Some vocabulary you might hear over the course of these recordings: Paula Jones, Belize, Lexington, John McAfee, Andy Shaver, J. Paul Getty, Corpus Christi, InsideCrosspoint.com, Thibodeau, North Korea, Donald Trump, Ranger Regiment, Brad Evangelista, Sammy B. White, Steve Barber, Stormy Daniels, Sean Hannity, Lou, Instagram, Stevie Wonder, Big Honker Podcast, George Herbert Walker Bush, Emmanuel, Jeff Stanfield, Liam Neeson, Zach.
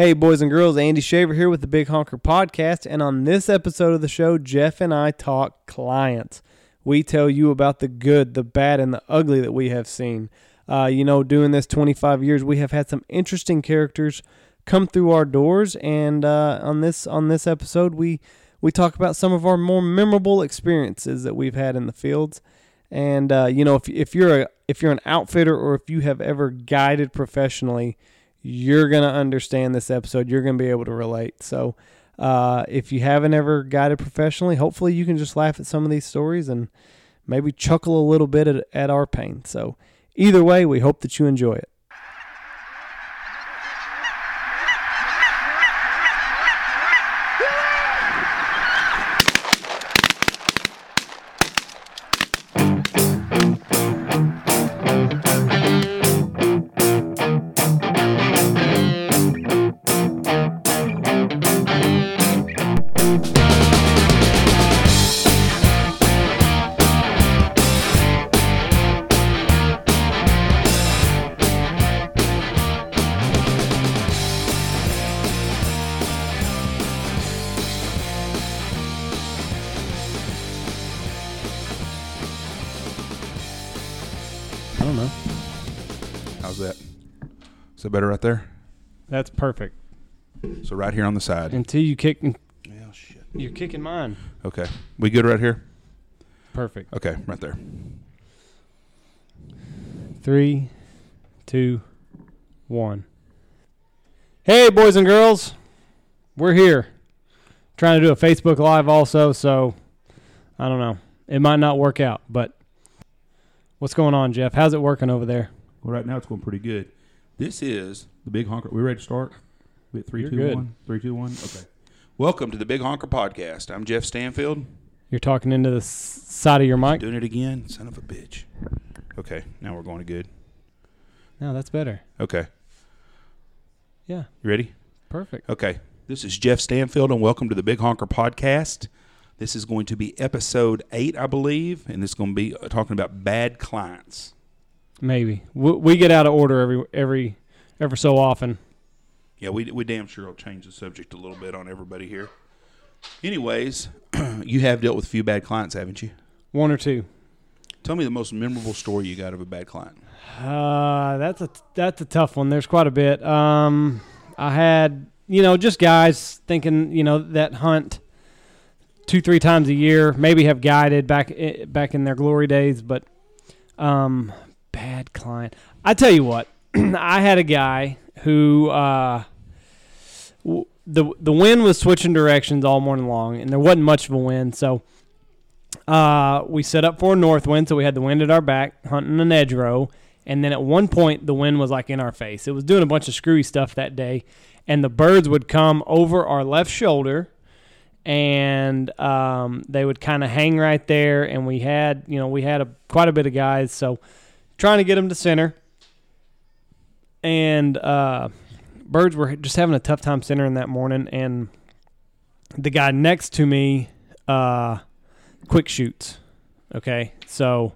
Hey boys and girls, Andy Shaver here with the Big Honker Podcast, and on this episode of the show, Jeff and I talk clients. We tell you about the good, the bad, and the ugly that we have seen. Doing this 25 years, we have had some interesting characters come through our doors, and on this episode, we talk about some of our more memorable experiences that we've had in the fields. And if you're an outfitter or if you have ever guided professionally, you're going to understand this episode. You're going to be able to relate. So if you haven't ever guided professionally, hopefully you can just laugh at some of these stories and maybe chuckle a little bit at our pain. So either way, we hope that you enjoy it. Better right there. That's perfect. So right here on the side. Until you kick. Oh shit! You're kicking mine. Okay, we good right here. Perfect. Okay, right there. 3, 2, 1. Hey, boys and girls, we're here. Trying to do a Facebook Live also, so I don't know. It might not work out, but what's going on, Jeff? How's it working over there? Well, right now it's going pretty good. This is the Big Honker. We ready to start? We at 3, 2, 1. 3, 2, 1. Okay. Welcome to the Big Honker Podcast. I'm Jeff Stanfield. You're talking into the side of your mic. Doing it again, son of a bitch. Okay, now we're going to good. No, that's better. Okay. Yeah. You ready? Perfect. Okay. This is Jeff Stanfield, and welcome to the Big Honker Podcast. This is going to be episode 8, I believe, and it's going to be talking about bad clients. Maybe we get out of order every so often. Yeah, we damn sure will change the subject a little bit on everybody here. Anyways, you have dealt with a few bad clients, haven't you? One or two. Tell me the most memorable story you got of a bad client. That's a tough one. There's quite a bit. I had just guys thinking that hunt 2-3 times a year, maybe have guided back in their glory days, but bad client. I tell you what, I had a guy who the wind was switching directions all morning long, and there wasn't much of a wind. So we set up for a north wind, so we had the wind at our back, hunting an edge row. And then at one point, the wind was like in our face. It was doing a bunch of screwy stuff that day, and the birds would come over our left shoulder, and they would kind of hang right there. And we had, quite a bit of guys, so. Trying to get them to center, and birds were just having a tough time centering that morning, and the guy next to me quick shoots. Okay, so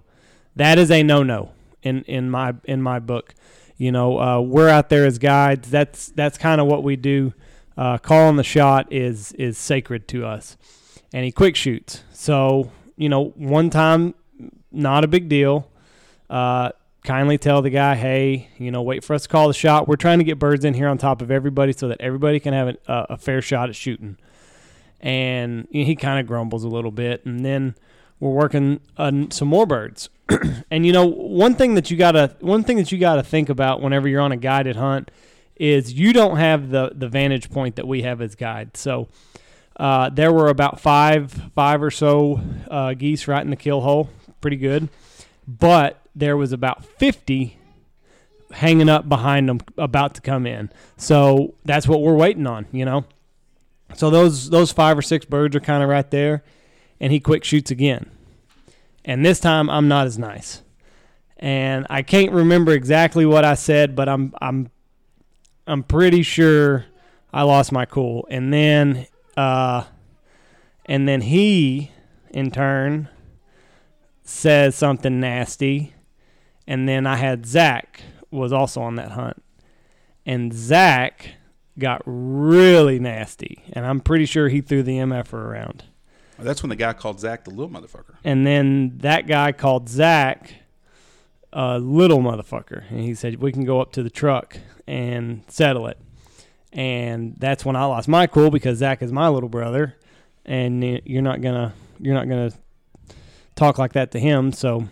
that is a no-no in my book. We're out there as guides. That's kind of what we do. Calling the shot is sacred to us, and he quick shoots. So one time, not a big deal. Kindly tell the guy, hey, wait for us to call the shot. We're trying to get birds in here on top of everybody so that everybody can have a fair shot at shooting. And he kind of grumbles a little bit. And then we're working some more birds. And one thing that you gotta think about whenever you're on a guided hunt is you don't have the vantage point that we have as guides. So there were about five or so geese right in the kill hole, pretty good. But there was about 50 hanging up behind them about to come in. So that's what we're waiting on, So those 5 or 6 birds are kind of right there, and he quick shoots again. And this time I'm not as nice. And I can't remember exactly what I said, but I'm pretty sure I lost my cool. And then he in turn says something nasty, and then I had Zach was also on that hunt, and Zach got really nasty, and I'm pretty sure he threw the MF-er around. That's when the guy called Zach the little motherfucker. And then that guy called Zach a little motherfucker, and he said, we can go up to the truck and settle it. And that's when I lost my cool, because Zach is my little brother, and you're not gonna talk like that to him. So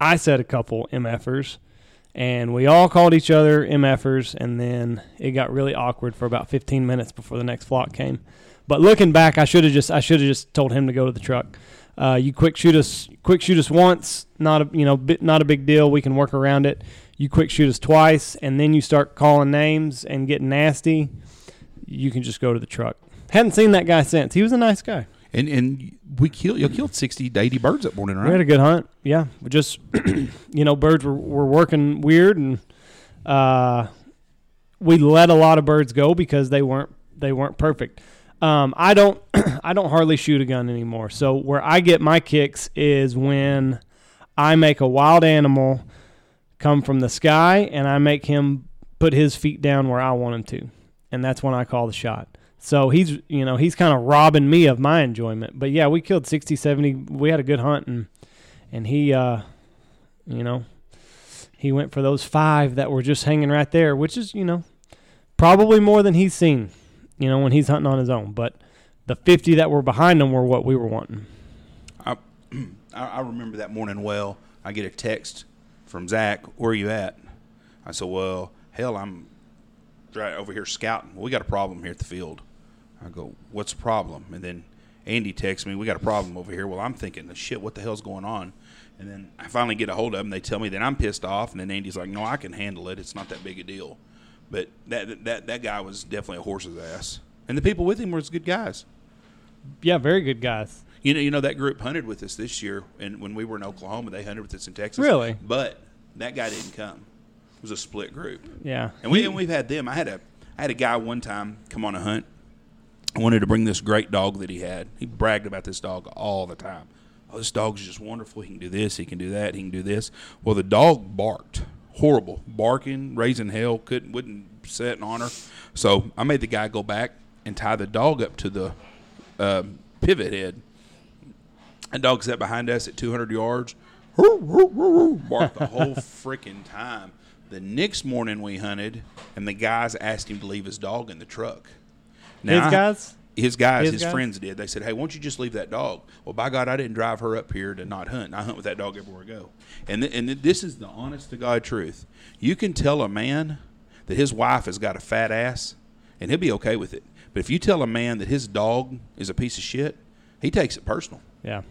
I said a couple MFers, and we all called each other MFers, and then it got really awkward for about 15 minutes before the next flock came. But looking back, I should have just told him to go to the truck. You quick shoot us once, not a big deal. We can work around it. You quick shoot us twice, and then you start calling names and getting nasty. You can just go to the truck. Hadn't seen that guy since. He was a nice guy. And you killed 60 to 80 birds that morning, right? We had a good hunt. Yeah, we just birds were working weird, and we let a lot of birds go because they weren't perfect. I don't hardly shoot a gun anymore. So where I get my kicks is when I make a wild animal come from the sky and I make him put his feet down where I want him to, and that's when I call the shot. So he's kind of robbing me of my enjoyment. But yeah, we killed 60, 70. We had a good hunt, and he went for those 5 that were just hanging right there, which is, probably more than he's seen, when he's hunting on his own. But the 50 that were behind him were what we were wanting. I remember that morning well. I get a text from Zach, where are you at? I said, well, hell, I'm right over here scouting. Well, we got a problem here at the field. I go, what's the problem? And then Andy texts me, we got a problem over here. Well, I'm thinking, shit, what the hell's going on? And then I finally get a hold of them. They tell me that I'm pissed off. And then Andy's like, no, I can handle it. It's not that big a deal. But that guy was definitely a horse's ass. And the people with him were good guys. Yeah, very good guys. You know that group hunted with us this year. And when we were in Oklahoma, they hunted with us in Texas. Really? But that guy didn't come. It was a split group. Yeah. And we've had them. I had a guy one time come on a hunt. I wanted to bring this great dog that he had. He bragged about this dog all the time. Oh, this dog's just wonderful. He can do this. He can do that. He can do this. Well, the dog barked. Horrible. Barking, raising hell, wouldn't set an honor. So I made the guy go back and tie the dog up to the pivot head. That dog sat behind us at 200 yards. Barked the whole freaking time. The next morning we hunted, and the guys asked him to leave his dog in the truck. Now, his guys? Friends did. They said, hey, won't you just leave that dog? Well, by God, I didn't drive her up here to not hunt. I hunt with that dog everywhere I go. And this is the honest-to-God truth. You can tell a man that his wife has got a fat ass, and he'll be okay with it. But if you tell a man that his dog is a piece of shit, he takes it personal. Yeah.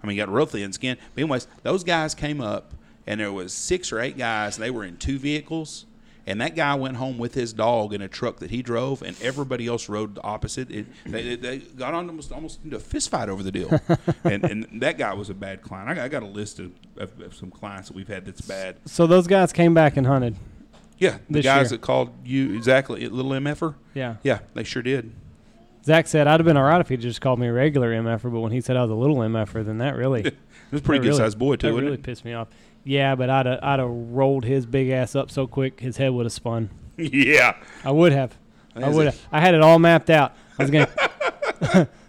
I mean, he got real thin skin. But anyways, those guys came up, and there was 6 or 8 guys, and they were in 2 vehicles. And that guy went home with his dog in a truck that he drove, and everybody else rode the opposite. They got on almost into a fist fight over the deal. and that guy was a bad client. I got a list of some clients that we've had that's bad. So those guys came back and hunted. Yeah, the guys year. That called you exactly little MFer. Yeah, yeah, they sure did. Zach said I'd have been all right if he'd just called me a regular MFer, but when he said I was a little MFer, then that really it was a pretty good sized boy too. That really pissed me off. Yeah, but I'd have rolled his big ass up so quick his head would have spun. Yeah, I would have. I had it all mapped out. I was gonna.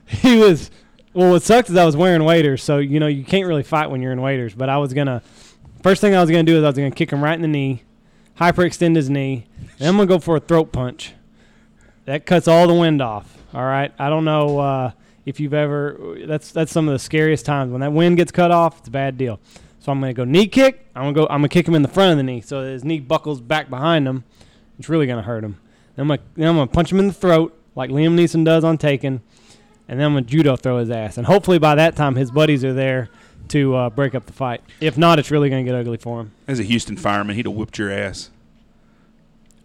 He was. Well, what sucked is I was wearing waders, so you can't really fight when you're in waders. But I was gonna. First thing I was gonna do is I was gonna kick him right in the knee, hyperextend his knee, then I'm gonna go for a throat punch. That cuts all the wind off. All right. I don't know if you've ever. That's some of the scariest times when that wind gets cut off. It's a bad deal. So I'm going to go knee kick. I'm going to kick him in the front of the knee so that his knee buckles back behind him. It's really going to hurt him. Then I'm going to punch him in the throat like Liam Neeson does on Taken. And then I'm going to judo throw his ass. And hopefully by that time his buddies are there to break up the fight. If not, it's really going to get ugly for him. As a Houston fireman, he'd have whipped your ass.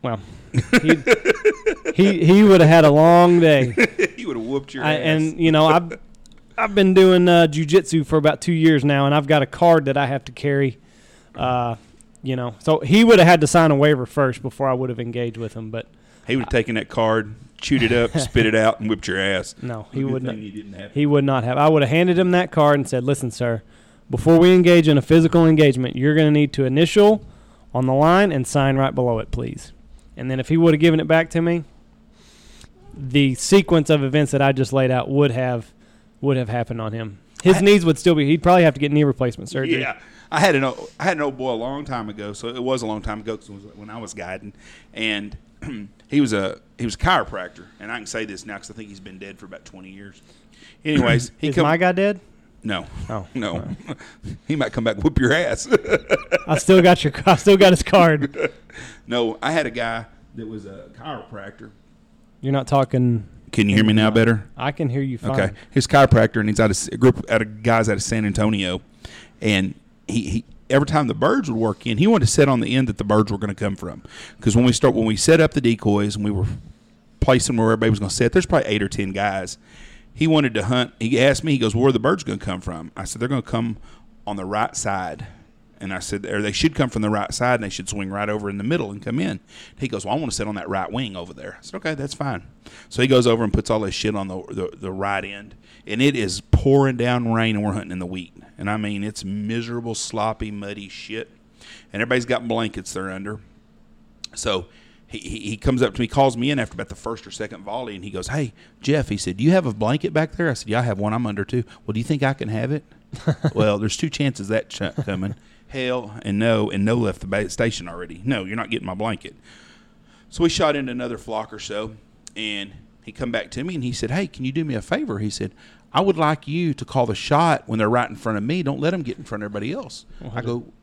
Well, he would have had a long day. He would have whooped your ass. And, I've been doing jiu-jitsu for about 2 years now, and I've got a card that I have to carry, So he would have had to sign a waiver first before I would have engaged with him. But he would have taken that card, chewed it up, spit it out, and whipped your ass. No, he would not. He would not have. I would have handed him that card and said, listen, sir, before we engage in a physical engagement, you're going to need to initial on the line and sign right below it, please. And then if he would have given it back to me, the sequence of events that I just laid out would have happened on him. His knees would still be. He'd probably have to get knee replacement surgery. Yeah, I had an old boy a long time ago. So it was a long time ago, 'cause it was when I was guiding, and he was a chiropractor, and I can say this now because I think he's been dead for about 20 years. Anyways, my guy dead? No. Oh no, right. He might come back and whoop your ass. I still got his card. No, I had a guy that was a chiropractor. You're not talking. Can you hear me now better? I can hear you fine. Okay. His chiropractor, and he's out of San Antonio, and he every time the birds would work in, he wanted to set on the end that the birds were going to come from, because when we set up the decoys and we were placing where everybody was going to set, there's probably 8 or 10 guys. He wanted to hunt. He asked me, he goes, "Where are the birds going to come from?" I said, "They're going to come on the right side." And I said, "Or they should come from the right side, and they should swing right over in the middle and come in." He goes, "Well, I want to sit on that right wing over there." I said, "Okay, that's fine." So he goes over and puts all this shit on the right end, and it is pouring down rain, and we're hunting in the wheat. And I mean, it's miserable, sloppy, muddy shit. And everybody's got blankets they're under. So he comes up to me, calls me in after about the first or second volley, and he goes, "Hey, Jeff," he said, "do you have a blanket back there?" I said, "Yeah, I have one. I'm under too." "Well, do you think I can have it?" "Well, there's two chances that chuck coming. Hell and no left the station already. No, you're not getting my blanket." So we shot into another flock or so, and he come back to me and he said, "Hey, can you do me a favor?" He said, "I would like you to call the shot when they're right in front of me. Don't let them get in front of everybody else."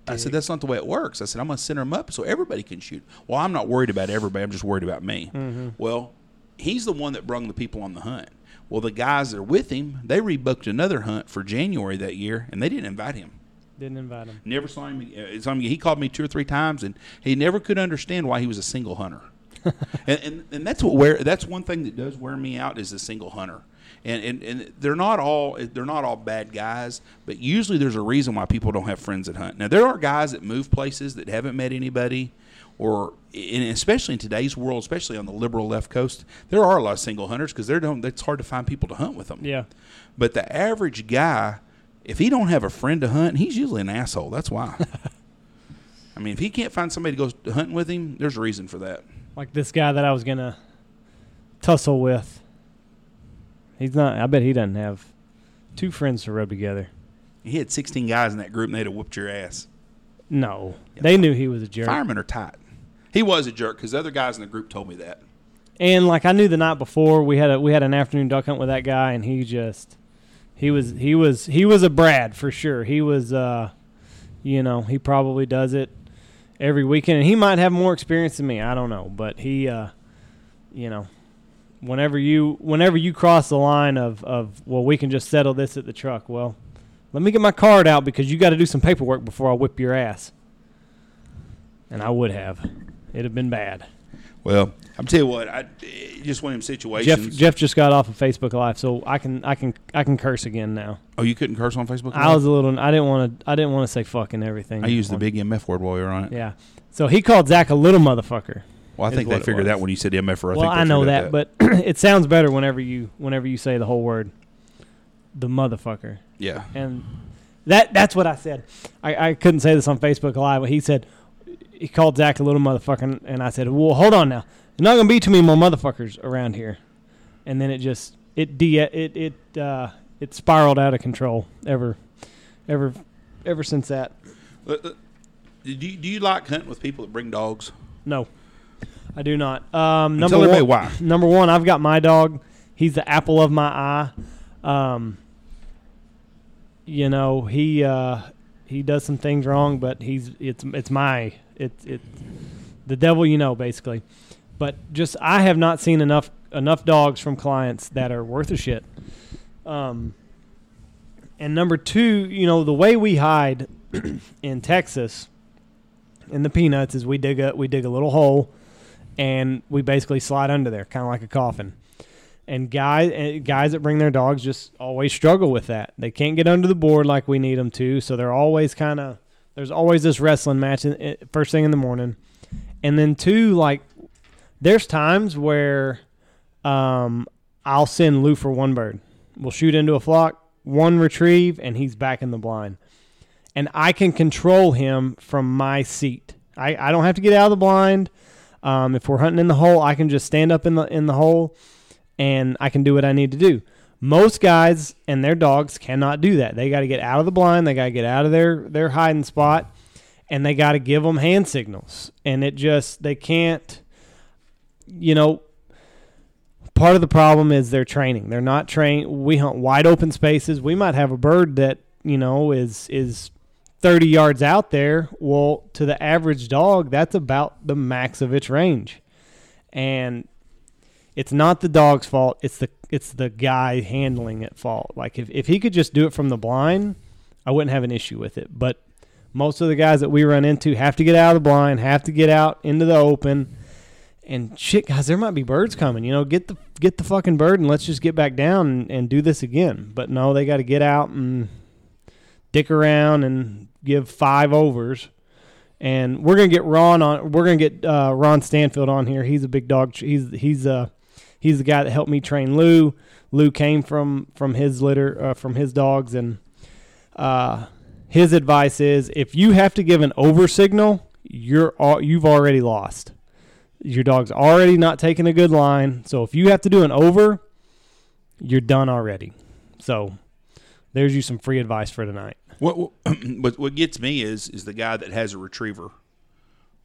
I said, "That's not the way it works." I said, "I'm going to center them up so everybody can shoot." "Well, I'm not worried about everybody. I'm just worried about me." Mm-hmm. Well, he's the one that brung the people on the hunt. Well, the guys that are with him, they rebooked another hunt for January that year, and they didn't invite him. Didn't invite him. Never saw him. He called me 2 or 3 times, and he never could understand why he was a single hunter. and that's one thing that does wear me out is the single hunter. And they're not all bad guys, but usually there's a reason why people don't have friends that hunt. Now there are guys that move places that haven't met anybody, and especially in today's world, especially on the liberal left coast, there are a lot of single hunters because it's hard to find people to hunt with them. Yeah, but the average guy, if he don't have a friend to hunt, he's usually an asshole. That's why. I mean, if he can't find somebody to go hunting with him, there's a reason for that. Like this guy that I was going to tussle with. He's not. I bet he doesn't have 2 friends to rub together. He had 16 guys in that group, and they'd have whooped your ass. No. Yeah. They knew he was a jerk. Firemen are tight. He was a jerk because the other guys in the group told me that. And, like, I knew the night before we had an afternoon duck hunt with that guy, and he just... He was a Brad for sure. He was, he probably does it every weekend, and he might have more experience than me. I don't know, but he, whenever you cross the line of well, we can just settle this at the truck. Well, let me get my card out because you got to do some paperwork before I whip your ass. And I would have. It'd have been bad. Well, I'm tell you what, I just one of them situations. Jeff just got off of Facebook Live, so I can curse again now. Oh, you couldn't curse on Facebook Live? I was a little. I didn't want to say fucking everything. I used the big MF word while you were on it. Yeah. So he called Zach a little motherfucker. Well, I think they figured that when you said MF word. Well, I know that, but it sounds better whenever you say the whole word, the motherfucker. Yeah. And that's what I said. I couldn't say this on Facebook Live, but he said. He called Zach a little motherfucker, and I said, "Well, hold on now. There's not gonna be too many more motherfuckers around here." And then it spiraled out of control ever since that. Do you like hunting with people that bring dogs? No, I do not. Tell everybody why. Number one, I've got my dog. He's the apple of my eye. He does some things wrong, but it's the devil you know, basically. But just I have not seen enough dogs from clients that are worth a shit. And number two, the way we hide in Texas in the peanuts is we dig a little hole, and we basically slide under there, kind of like a coffin. And guys that bring their dogs just always struggle with that. They can't get under the board like we need them to, so they're always kind of – there's always this wrestling match first thing in the morning. And then, two, like, there's times where I'll send Lou for one bird. We'll shoot into a flock, one retrieve, and he's back in the blind. And I can control him from my seat. I don't have to get out of the blind. If we're hunting in the hole, I can just stand up in the hole – and I can do what I need to do. Most guys and their dogs cannot do that. They got to get out of the blind. They got to get out of their hiding spot, and they got to give them hand signals. And it just, they can't, you know, part of the problem is their training. They're not trained. We hunt wide open spaces. We might have a bird that, you know, is 30 yards out there. Well, to the average dog, that's about the max of its range. And it's not the dog's fault. It's the guy handling it fault. Like if he could just do it from the blind, I wouldn't have an issue with it. But most of the guys that we run into have to get out of the blind, have to get out into the open. And shit, guys, there might be birds coming. You know, get the fucking bird and let's just get back down and do this again. But no, they got to get out and dick around and give five overs. And we're gonna get Ron on. We're gonna get Ron Stanfield on here. He's a big dog. He's the guy that helped me train Lou. Lou came from his litter, from his dogs, and his advice is if you have to give an over signal, you've already lost. Your dog's already not taking a good line. So if you have to do an over, you're done already. So there's you some free advice for tonight. What gets me is the guy that has a retriever,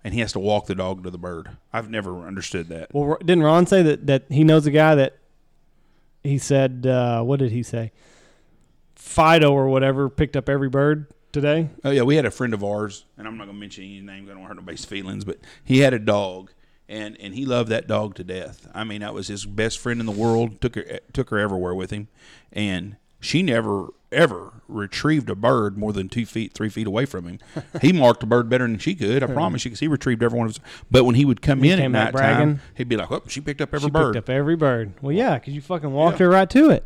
and he has to walk the dog to the bird. I've never understood that. Well, didn't Ron say that he knows a guy that he said, what did he say? Fido or whatever picked up every bird today. Oh, yeah. We had a friend of ours, and I'm not going to mention any names. I don't want to hurt nobody's feelings, but he had a dog, and he loved that dog to death. I mean, that was his best friend in the world. Took her everywhere with him, and she never ever retrieved a bird more than 3 feet away from him. He marked a bird better than she could, I promise you, because he retrieved every one of his. But when he would come in at night time, he'd be like, oh, she picked up every bird. She picked up every bird. Well, yeah, because you fucking walked her right to it.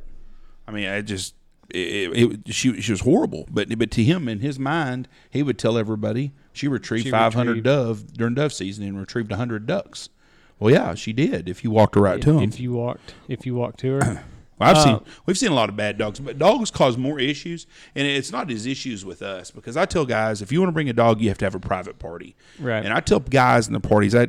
I mean, I just, she was horrible. But to him, in his mind, he would tell everybody she retrieved 500 dove during dove season and retrieved 100 ducks. Well, yeah, she did if you walked her right to him. If you walked to her. Well, we've seen a lot of bad dogs, but dogs cause more issues, and it's not as issues with us, because I tell guys, if you want to bring a dog, you have to have a private party. Right. And I tell guys in the parties, I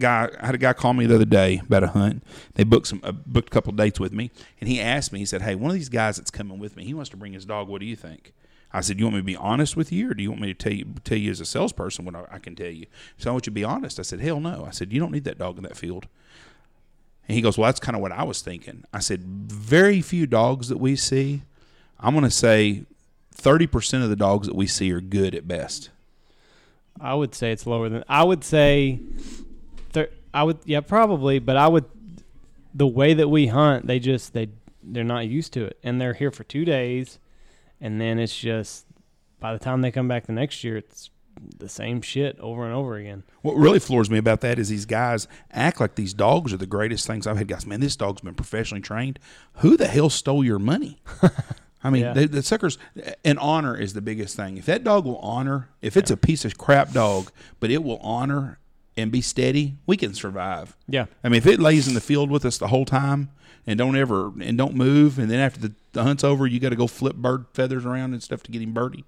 had a guy call me the other day about a hunt. They booked a couple of dates with me, and he asked me, he said, hey, one of these guys that's coming with me, he wants to bring his dog. What do you think? I said, you want me to be honest with you, or do you want me to tell you as a salesperson what I can tell you? So I want you to be honest. I said, hell no. I said, you don't need that dog in that field. And he goes, well, that's kind of what I was thinking. I said, very few dogs that we see, I'm going to say 30% of the dogs that we see are good at best. I would say it's lower than – I would say – yeah, probably, but I would – the way that we hunt, they just – they're not used to it. And they're here for 2 days, and then it's just by the time they come back the next year, it's – the same shit over and over again. What really floors me about that is these guys act like these dogs are the greatest things. I've had guys, man, this dog's been professionally trained. Who the hell stole your money? I mean, yeah. The suckers, and honor is the biggest thing. If that dog will honor, if it's a piece of crap dog, but it will honor and be steady, we can survive. Yeah. I mean, if it lays in the field with us the whole time and don't move, and then after the hunt's over, you got to go flip bird feathers around and stuff to get him birdie.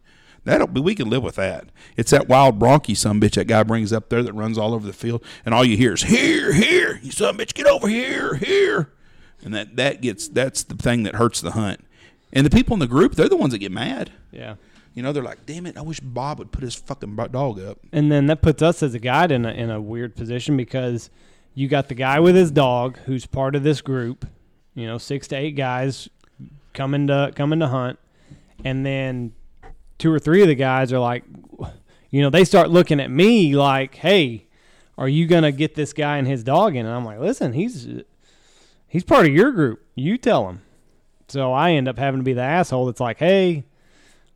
We can live with that. It's that wild bronchi sumbitch that guy brings up there that runs all over the field, and all you hear is, here, here, you sumbitch, get over here, here. And that's the thing that hurts the hunt. And the people in the group, they're the ones that get mad. Yeah. You know, they're like, damn it, I wish Bob would put his fucking dog up. And then that puts us as a guide in a weird position, because you got the guy with his dog who's part of this group, you know, 6 to 8 guys coming to hunt, and then 2 or 3 of the guys are like, you know, they start looking at me like, hey, are you going to get this guy and his dog in? And I'm like, listen, he's part of your group. You tell him. So I end up having to be the asshole that's like, hey,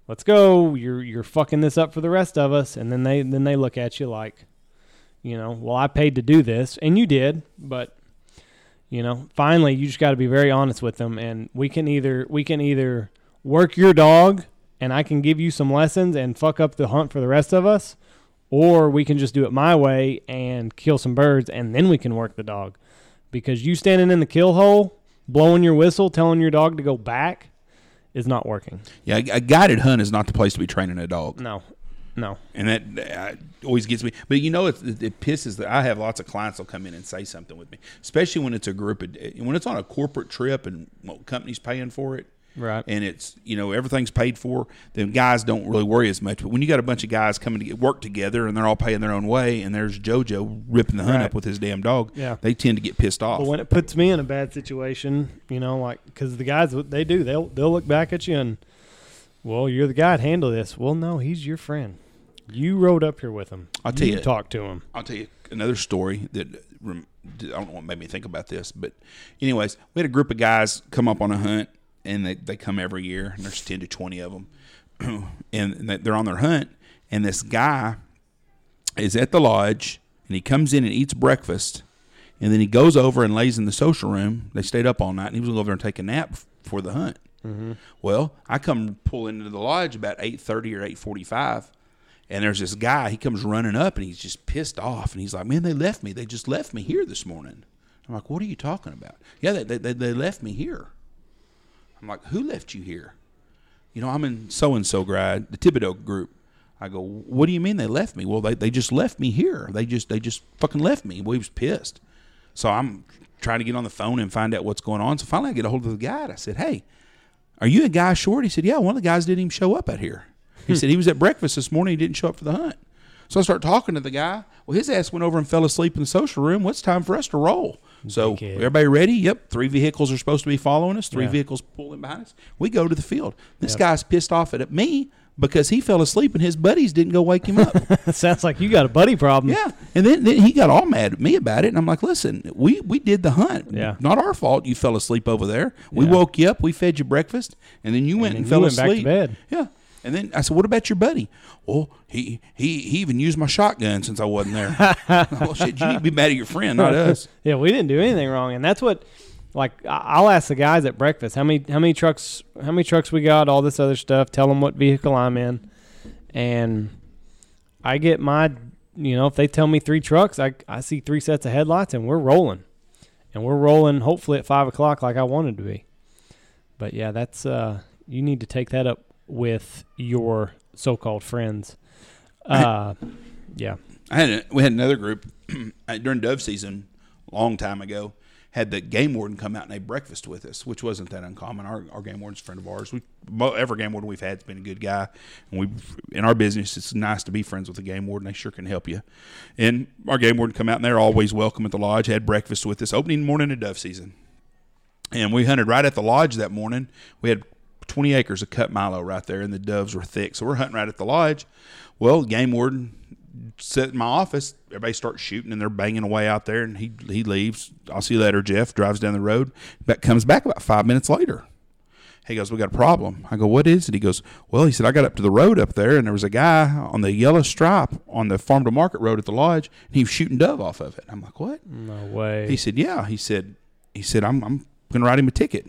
let's go. You're fucking this up for the rest of us. And then they look at you like, you know, well, I paid to do this, and you did, but, you know, finally you just got to be very honest with them. And we can either work your dog, and I can give you some lessons and fuck up the hunt for the rest of us, or we can just do it my way and kill some birds, and then we can work the dog. Because you standing in the kill hole, blowing your whistle, telling your dog to go back, is not working. Yeah, a guided hunt is not the place to be training a dog. No. No. And that always gets me. But you know, it pisses that I have lots of clients will come in and say something with me, especially when it's a group of, when it's on a corporate trip and company's paying for it. Right. And it's, you know, everything's paid for, then guys don't really worry as much. But when you got a bunch of guys coming to work together and they're all paying their own way and there's JoJo ripping the hunt up with his damn dog, they tend to get pissed off. Well, when it puts me in a bad situation, you know, like, because the guys, they do, they'll look back at you and, well, you're the guy that handled this. Well, no, he's your friend. You rode up here with him. I'll tell you. You talked to him. I'll tell you another story that I don't know what made me think about this. But anyways, we had a group of guys come up on a hunt, and they come every year, and there's 10 to 20 of them. And they're on their hunt, and this guy is at the lodge, and he comes in and eats breakfast, and then he goes over and lays in the social room. They stayed up all night, and he was going to go over and take a nap before the hunt. Mm-hmm. Well, I come pull into the lodge about 8:30 or 8:45, and there's this guy. He comes running up, and he's just pissed off, and he's like, "Man, they left me. They just left me here this morning." I'm like, "What are you talking about?" "Yeah, they left me here." I'm like, "Who left you here?" "You know, I'm in so and so grad, the Thibodeau group." I go, "What do you mean they left me?" "Well, they just left me here. They just fucking left me." Well, he was pissed, so I'm trying to get on the phone and find out what's going on. So finally, I get a hold of the guy. And I said, "Hey, are you a guy short?" He said, "Yeah, one of the guys didn't even show up out here." He said, "He was at breakfast this morning. He didn't show up for the hunt." So I start talking to the guy. Well, his ass went over and fell asleep in the social room. Well, it's time for us to roll. So everybody ready? Yep. 3 vehicles are supposed to be following us. 3 vehicles pulling behind us. We go to the field. This guy's pissed off at me because he fell asleep and his buddies didn't go wake him up. Sounds like you got a buddy problem. Yeah. And then he got all mad at me about it. And I'm like, "Listen, we did the hunt. Yeah. Not our fault you fell asleep over there. We woke you up. We fed you breakfast. And then you went and fell asleep. Back to bed. Yeah. And then I said, "What about your buddy?" "Well, he even used my shotgun since I wasn't there." "Well, shit, you need to be mad at your friend, not us." Yeah, we didn't do anything wrong. And that's what, like, I'll ask the guys at breakfast, how many trucks we got, all this other stuff, tell them what vehicle I'm in. And I get my, you know, if they tell me 3 trucks, I see 3 sets of headlights and we're rolling. And we're rolling hopefully at 5 o'clock like I wanted to be. But, yeah, that's you need to take that up with your so-called friends. We had another group during dove season a long time ago, had the game warden come out and they breakfast with us, which wasn't that uncommon. Our game warden's a friend of ours. Every game warden we've had has been a good guy, and in our business it's nice to be friends with a game warden. They sure can help you. And our game warden come out and they're always welcome at the lodge, had breakfast with us opening morning of dove season. And we hunted right at the lodge that morning. We had 20 acres of cut milo right there, and the doves were thick. So we're hunting right at the lodge. Well, game warden sat in my office. Everybody starts shooting, and they're banging away out there, and he leaves. "I'll see you later, Jeff." Drives down the road. But comes back about 5 minutes later. He goes, "We got a problem." I go, "What is it?" He goes, "Well," he said, "I got up to the road up there, and there was a guy on the yellow stripe on the farm-to-market road at the lodge, and he was shooting dove off of it." I'm like, "What? No way." He said, "Yeah." He said, I'm going to write him a ticket.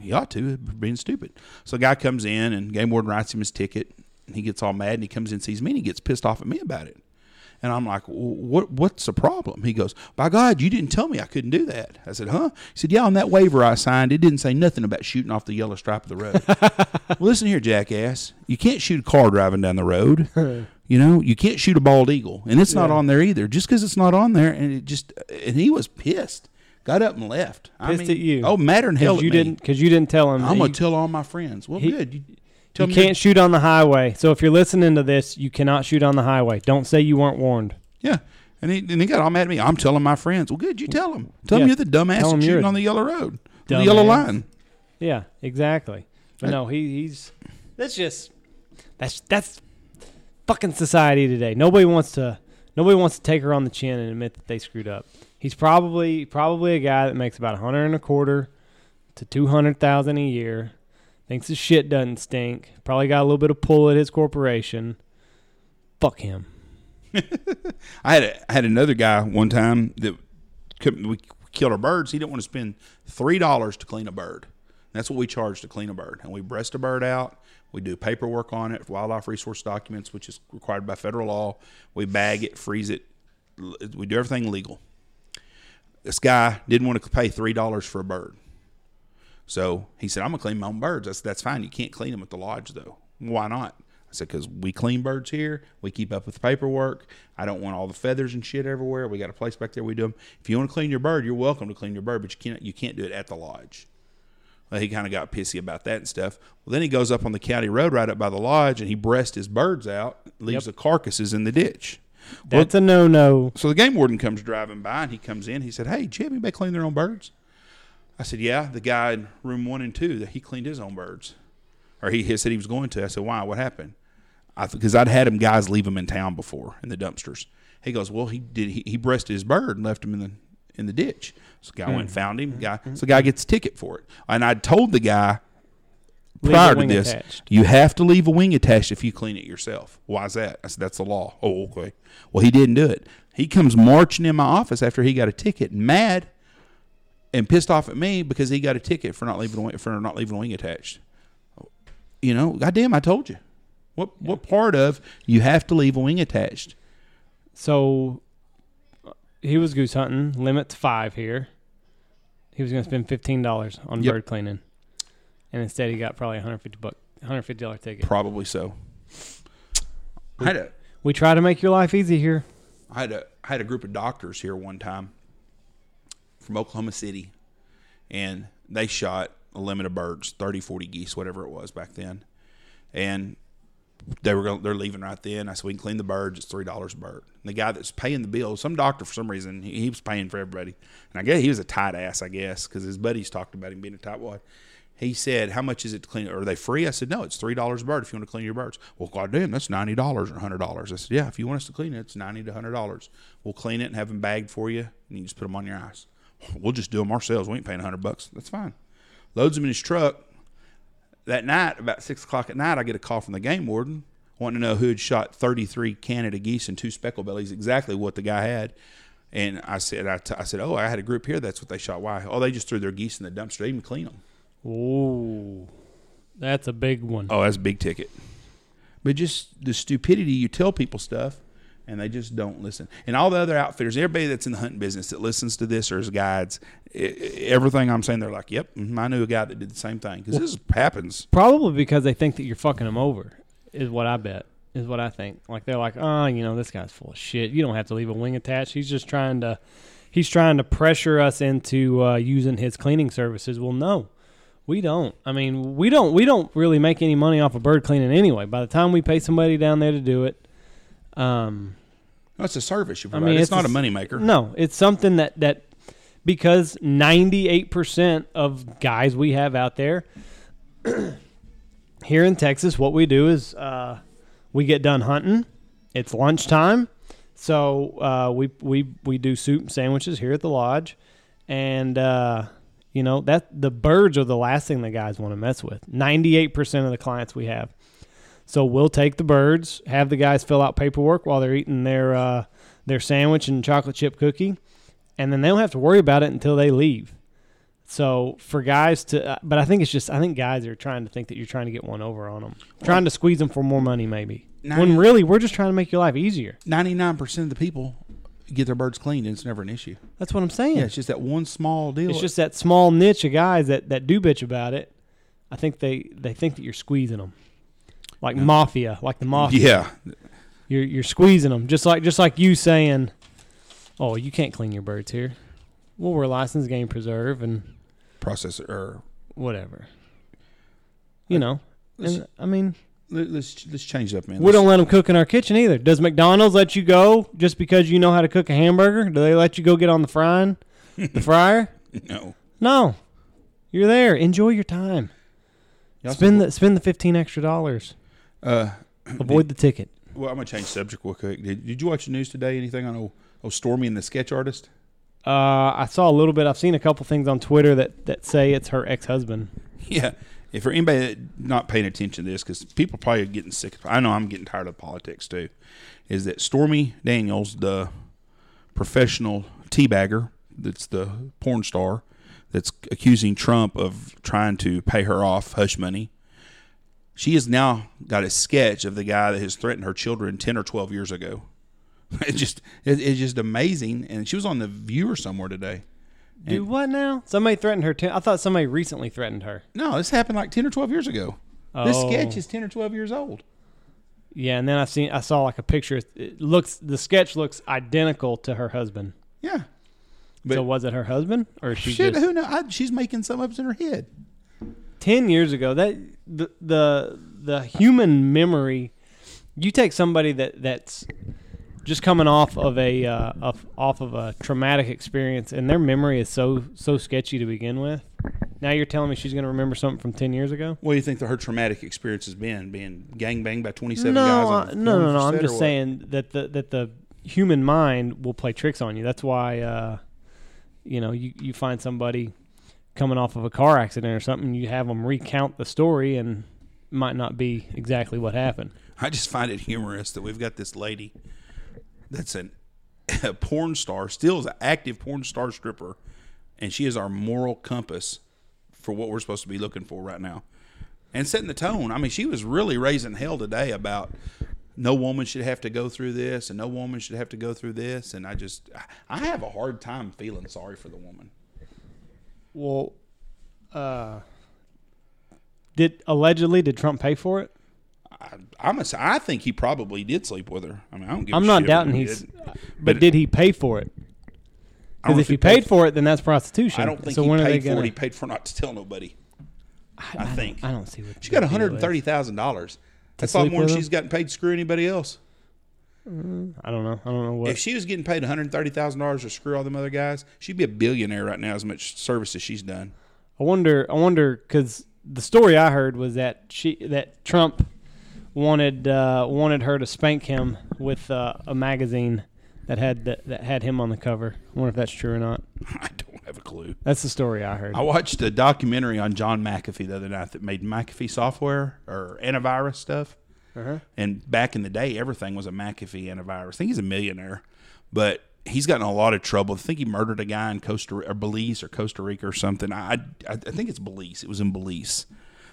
He ought to, being stupid. So a guy comes in, and game warden writes him his ticket, and he gets all mad, and he comes in and sees me, and he gets pissed off at me about it. And I'm like, what's the problem? He goes, "By God, you didn't tell me I couldn't do that." I said, "Huh?" He said, "Yeah, on that waiver I signed, it didn't say nothing about shooting off the yellow stripe of the road." Well, listen here, jackass. You can't shoot a car driving down the road. You know, you can't shoot a bald eagle, and it's not on there either. Just because it's not on there, and he was pissed. Got up and left. Pissed at you. Oh, madder than hell at me. Because you didn't tell him. I'm going to tell all my friends. Well, good. You can't shoot on the highway. So if you're listening to this, you cannot shoot on the highway. Don't say you weren't warned. Yeah. And he got all mad at me. I'm telling my friends. Well, good. You tell them. Tell them you're the dumbass shooting on the yellow road. The yellow line. Yeah, exactly. But no, he's... That's fucking society today. Nobody wants to take her on the chin and admit that they screwed up. He's probably a guy that makes about $125,000 to $200,000 a year, thinks his shit doesn't stink, probably got a little bit of pull at his corporation. Fuck him. I had another guy one time that we killed our birds. He didn't want to spend $3 to clean a bird. That's what we charge to clean a bird. And we breast a bird out. We do paperwork on it, wildlife resource documents, which is required by federal law. We bag it, freeze it. We do everything legal. This guy didn't want to pay $3 for a bird. So he said, "I'm going to clean my own birds." I said, "That's fine. You can't clean them at the lodge, though." "Why not?" I said, because we clean birds here. We keep up with paperwork. I don't want all the feathers and shit everywhere. We got a place back there we do them. If you want to clean your bird, you're welcome to clean your bird, but you can't do it at the lodge. Well, he kind of got pissy about that and stuff. Well, then he goes up on the county road right up by the lodge, and he breasts his birds out, leaves the carcasses in the ditch. That's a no-no. So the game warden comes driving by, and he comes in. He said, hey, Jim, anybody clean their own birds? I said, yeah, the guy in room 1 and 2, that he cleaned his own birds. Or he said he was going to. I said, why? What happened? Because I'd had him guys leave them in town before in the dumpsters. He goes, well, he breasted his bird and left him in the ditch. So the guy went and found him. So the guy gets a ticket for it. And I told the guy prior to this, you have to leave a wing attached if you clean it yourself. Why is that? I said, that's the law. Oh, okay. Well, he didn't do it. He comes marching in my office after he got a ticket, mad and pissed off at me because he got a ticket for not leaving a wing attached. You know, goddamn, I told you. What part of you have to leave a wing attached? So he was goose hunting. Limit's 5 here. He was going to spend $15 on bird cleaning. And instead, he got probably $150 ticket. Probably so. We try to make your life easy here. I had a group of doctors here one time from Oklahoma City, and they shot a limit of birds, 30, 40 geese, whatever it was back then. And they're leaving right then. I said, we can clean the birds. It's $3 a bird. And the guy that's paying the bill, some doctor for some reason, he was paying for everybody. And I guess he was a tight ass, because his buddies talked about him being a tight wad. He said, how much is it to clean? Are they free? I said, no, it's $3 a bird if you want to clean your birds. Well, goddamn, that's $90 or $100. I said, yeah, if you want us to clean it, it's $90 to $100. We'll clean it and have them bagged for you, and you just put them on your ice. We'll just do them ourselves. We ain't paying $100. That's fine. Loads them in his truck. That night, about 6 o'clock at night, I get a call from the game warden wanting to know who had shot 33 Canada geese and 2 speckled bellies, exactly what the guy had. And I said, oh, I had a group here. That's what they shot. Why? Oh, they just threw their geese in the dumpster. They didn't even clean them. Oh, that's a big one. Oh, that's a big ticket. But just the stupidity, you tell people stuff, and they just don't listen. And all the other outfitters, everybody that's in the hunting business that listens to this or is guides, everything I'm saying, they're like, yep, I knew a guy that did the same thing. Because this happens. Probably because they think that you're fucking them over is what I bet, is what I think. Like, they're like, oh, you know, this guy's full of shit. You don't have to leave a wing attached. He's just trying to pressure us into using his cleaning services. Well, no. We don't. I mean, we don't really make any money off of bird cleaning anyway. By the time we pay somebody down there to do it, no, it's a service you provide. I mean, it's not a moneymaker. No, it's something that because 98% of guys we have out there here in Texas, what we do is we get done hunting. It's lunchtime, so we do soup and sandwiches here at the lodge, and you know that the birds are the last thing the guys want to mess with. 98% of the clients we have. So we'll take the birds, have the guys fill out paperwork while they're eating their sandwich and chocolate chip cookie, and then they don't have to worry about it until they leave. So for guys but I think guys are trying to think that you're trying to get one over on them, trying to squeeze them for more money maybe. When really we're just trying to make your life easier. 99% of the people get their birds cleaned, and it's never an issue. That's what I'm saying. Yeah, it's just that one small deal. It's just that small niche of guys that do bitch about it. I think they think that you're squeezing them. Like mafia, like the mafia. Yeah, you're squeezing them, just like you saying, "Oh, you can't clean your birds here." Well, we're licensed game preserve and processor or whatever. You know, and I mean, let's change it up, man. We don't let them cook in our kitchen either. Does McDonald's let you go just because you know how to cook a hamburger? Do they let you go get on the fryer? No. You're there. Enjoy your time. Spend the $15 extra. Avoid the ticket. Well, I'm gonna change subject real quick. Did you watch the news today? Anything on old Stormy and the sketch artist? I saw a little bit. I've seen a couple things on Twitter that say it's her ex-husband. Yeah. If for anybody not paying attention to this, because people probably are getting sick. I know I'm getting tired of politics too. Is that Stormy Daniels, the professional teabagger, that's the porn star, that's accusing Trump of trying to pay her off hush money. She has now got a sketch of the guy that has threatened her children 10 or 12 years ago. It's just amazing. And she was on The View or somewhere today. Do what now? Somebody threatened her. I thought somebody recently threatened her. No, this happened like 10 or 12 years ago. Oh. This sketch is 10 or 12 years old. Yeah, and then I saw like a picture. The sketch looks identical to her husband. Yeah. But so was it her husband or is she just... Who knows? She's making some ups in her head. 10 years ago, that the human memory. You take somebody that's just coming off of a traumatic experience, and their memory is so sketchy to begin with. Now you're telling me she's going to remember something from 10 years ago? What do you think that her traumatic experience has been? Being gangbanged by 27 guys? No. I'm just saying that the human mind will play tricks on you. That's why, you find somebody coming off of a car accident or something, you have them recount the story, and it might not be exactly what happened. I just find it humorous that we've got this lady that's a porn star, still is an active porn star stripper, and she is our moral compass for what we're supposed to be looking for right now. And setting the tone. I mean, she was really raising hell today about no woman should have to go through this, and no woman should have to go through this. And I have a hard time feeling sorry for the woman. Well, did Trump pay for it? I think he probably did sleep with her. I mean, I don't give a shit. I'm not doubting he's... But did he pay for it? Because if he paid for it, then that's prostitution. I don't think he paid for it. He paid for not to tell nobody. I think. I don't see what... She got $130,000. That's a lot more than she's gotten paid to screw anybody else. I don't know what... If she was getting paid $130,000 to screw all them other guys, she'd be a billionaire right now as much service as she's done. I wonder, because the story I heard was that Trump... wanted her to spank him with a magazine that had him on the cover. I wonder if that's true or not. I don't have a clue. That's the story I heard. I watched a documentary on John McAfee the other night that made McAfee software or antivirus stuff. Uh-huh. And back in the day, everything was a McAfee antivirus. I think he's a millionaire, but he's gotten in a lot of trouble. I think he murdered a guy in Belize or Costa Rica or something. I think it's Belize. It was in Belize.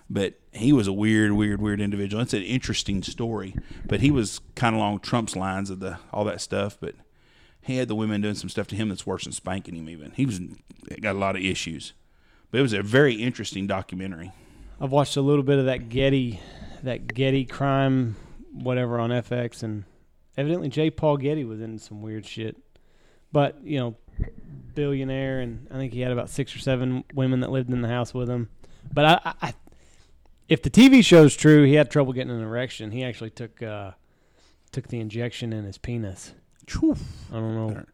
But he was a weird individual. It's an interesting story. But he was kind of along Trump's lines of all that stuff. But he had the women doing some stuff to him that's worse than spanking him even. He got a lot of issues. But it was a very interesting documentary. I've watched a little bit of that Getty crime whatever on FX. And evidently J. Paul Getty was into some weird shit. But, billionaire. And I think he had about 6 or 7 women that lived in the house with him. But I if the TV show's true, he had trouble getting an erection. He actually took the injection in his penis. Oof. I don't know.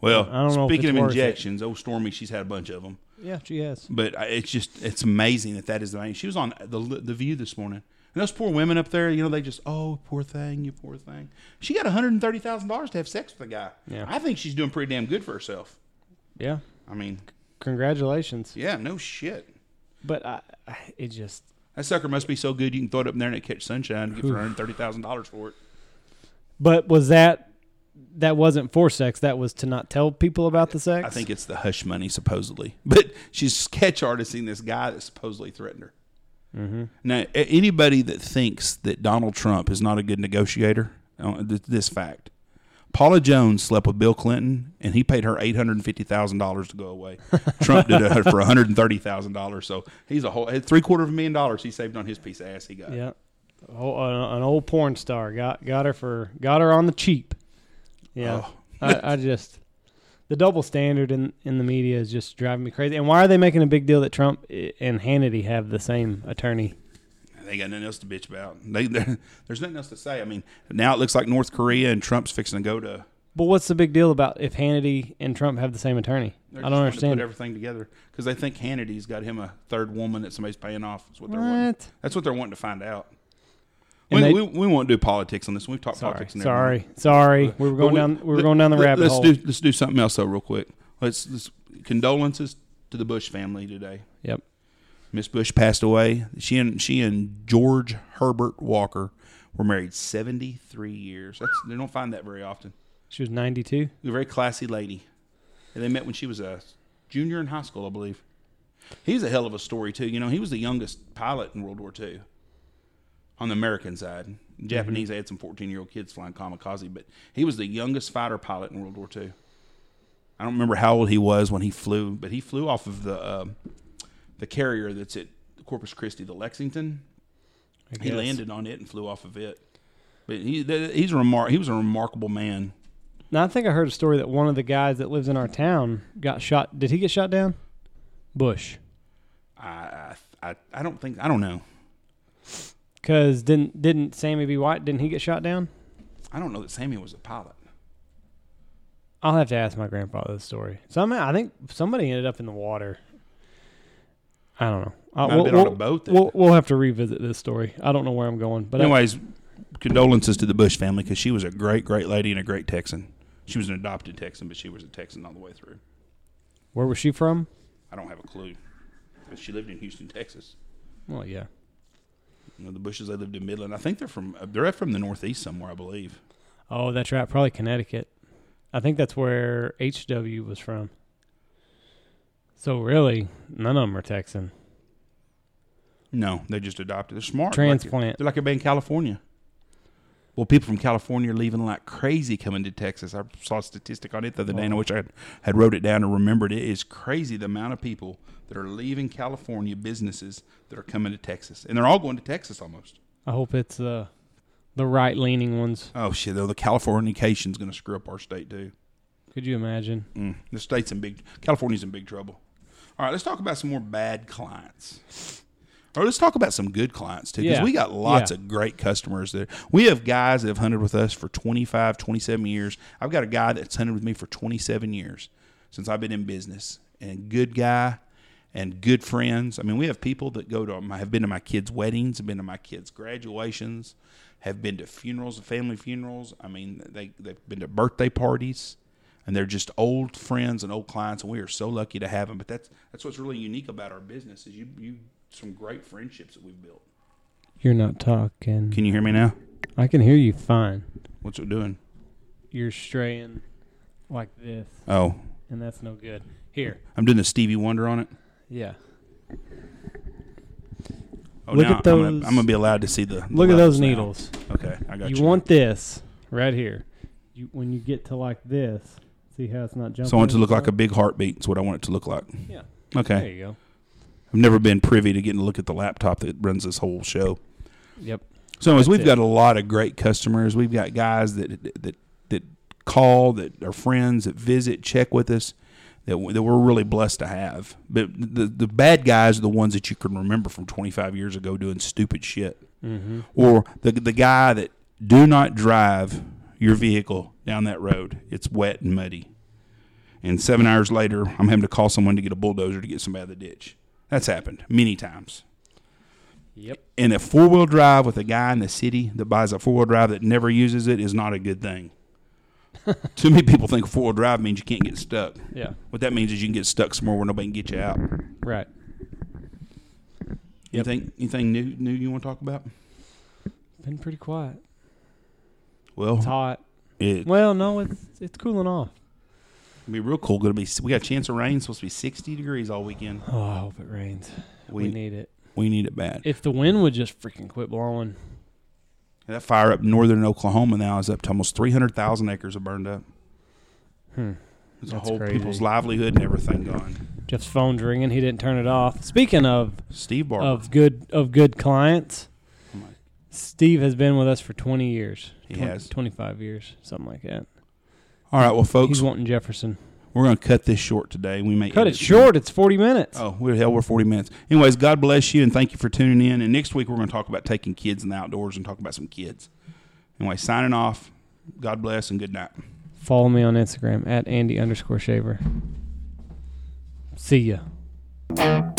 Well, speaking of injections, old Stormy, she's had a bunch of them. Yeah, she has. But it's amazing that is the thing. She was on the View this morning. And those poor women up there, they just, oh, poor thing, you poor thing. She got $130,000 to have sex with a guy. Yeah. I think she's doing pretty damn good for herself. Yeah. I mean. Congratulations. Yeah, no shit. But it just... That sucker must be so good you can throw it up in there and it catch sunshine and get $130,000 for it. But was that wasn't for sex? That was to not tell people about the sex? I think it's the hush money, supposedly. But she's sketch artisting this guy that supposedly threatened her. Mm-hmm. Now, anybody that thinks that Donald Trump is not a good negotiator, this fact. Paula Jones slept with Bill Clinton, and he paid her $850,000 to go away. Trump did it for $130,000, so he's a whole $750,000 he saved on his piece of ass he got. Yeah, an old porn star got her on the cheap. Yeah, oh. I just the double standard in the media is just driving me crazy. And why are they making a big deal that Trump and Hannity have the same attorney? They got nothing else to bitch about. There's nothing else to say. I mean, now it looks like North Korea and Trump's fixing to go to. But what's the big deal about if Hannity and Trump have the same attorney? I don't understand. Put everything together because they think Hannity's got him a third woman that somebody's paying off. Is what they're wanting. That's what they're wanting to find out. We won't do politics on this. We've talked politics. And sorry. We were going down the rabbit hole. Let's do something else though, real quick. Let's condolences to the Bush family today. Yep. Miss Bush passed away. She and George Herbert Walker were married 73 years. They don't find that very often. She was 92. A very classy lady. And they met when she was a junior in high school, I believe. He's a hell of a story, too. He was the youngest pilot in World War II on the American side. The Japanese, they had some 14-year-old kids flying kamikaze, but he was the youngest fighter pilot in World War II. I don't remember how old he was when he flew, but he flew off of the carrier that's at Corpus Christi, the Lexington. He landed on it and flew off of it. But he was a remarkable man. Now, I think I heard a story that one of the guys that lives in our town got shot. Did he get shot down? Bush. I don't think, I don't know. Because didn't Sammy B. White, didn't he get shot down? I don't know that Sammy was a pilot. I'll have to ask my grandfather the story. I think somebody ended up in the water. I don't know. Might have been on a boat. We'll have to revisit this story. I don't know where I'm going. But anyways, condolences to the Bush family because she was a great, great lady and a great Texan. She was an adopted Texan, but she was a Texan all the way through. Where was she from? I don't have a clue. But she lived in Houston, Texas. Well, yeah. You know, the Bushes, they lived in Midland. I think they're from the Northeast somewhere, I believe. Oh, that's right. Probably Connecticut. I think that's where H.W. was from. So, really, none of them are Texan. No, they just adopted. They're smart. Transplant. They're like a band in California. Well, people from California are leaving like crazy coming to Texas. I saw a statistic on it the other day, and I wish I had wrote it down and remembered it. It is crazy the amount of people that are leaving California businesses that are coming to Texas. And they're all going to Texas almost. I hope it's the right-leaning ones. Oh, shit, though. The Californication's going to screw up our state, too. Could you imagine? The state's California's in big trouble. All right, let's talk about some more bad clients. Or let's talk about some good clients, too, because we got lots of great customers there. We have guys that have hunted with us for 25, 27 years. I've got a guy that's hunted with me for 27 years since I've been in business. And good guy and good friends. I mean, we have people that have been to my kids' weddings, have been to my kids' graduations, have been to funerals, family funerals. I mean, they've been to birthday parties. And they're just old friends and old clients, and we are so lucky to have them. But that's what's really unique about our business is you some great friendships that we've built. You're not talking. Can you hear me now? I can hear you fine. What's it doing? You're straying like this. Oh. And that's no good. Here. I'm doing a Stevie Wonder on it? Yeah. Oh, look at those. I'm going to be allowed to see the look at those needles. Now. Okay, I got you. You want this right here. When you get to like this... See how it's not jumping? So I want it to look like a big heartbeat. That's what I want it to look like. Yeah. Okay. There you go. I've never been privy to getting a look at the laptop that runs this whole show. Yep. So anyways, we've got a lot of great customers. We've got guys that call, that are friends, that visit, check with us, that we're really blessed to have. But the bad guys are the ones that you can remember from 25 years ago doing stupid shit. Mm-hmm. Or the guy that do not drive your vehicle down that road. It's wet and muddy. And 7 hours later, I'm having to call someone to get a bulldozer to get somebody out of the ditch. That's happened many times. Yep. And a four-wheel drive with a guy in the city that buys a four-wheel drive that never uses it is not a good thing. Too many people think four-wheel drive means you can't get stuck. Yeah. What that means is you can get stuck somewhere where nobody can get you out. Right. Yep. Anything new you want to talk about? Been pretty quiet. Well, it's hot. Well, no, it's cooling off. It'll be real cool. We got a chance of rain. It's supposed to be 60 degrees all weekend. Oh, I hope it rains. We need it. We need it bad. If the wind would just freaking quit blowing. And that fire up northern Oklahoma now is up to almost 300,000 acres are burned up. There's a whole crazy. People's livelihood and everything gone. Jeff's phone's ringing. He didn't turn it off. Speaking of Steve Barber of good clients. Steve has been with us for 20 years. He has. 25 years, something like that. All right, well, folks. He's wanting Jefferson. We're going to cut this short today. We may cut it short. It's 40 minutes. Oh, we're 40 minutes. Anyways, God bless you, and thank you for tuning in. And next week, we're going to talk about taking kids in the outdoors and talk about some kids. Anyway, signing off. God bless, and good night. Follow me on Instagram, @Andy_Shaver. See ya.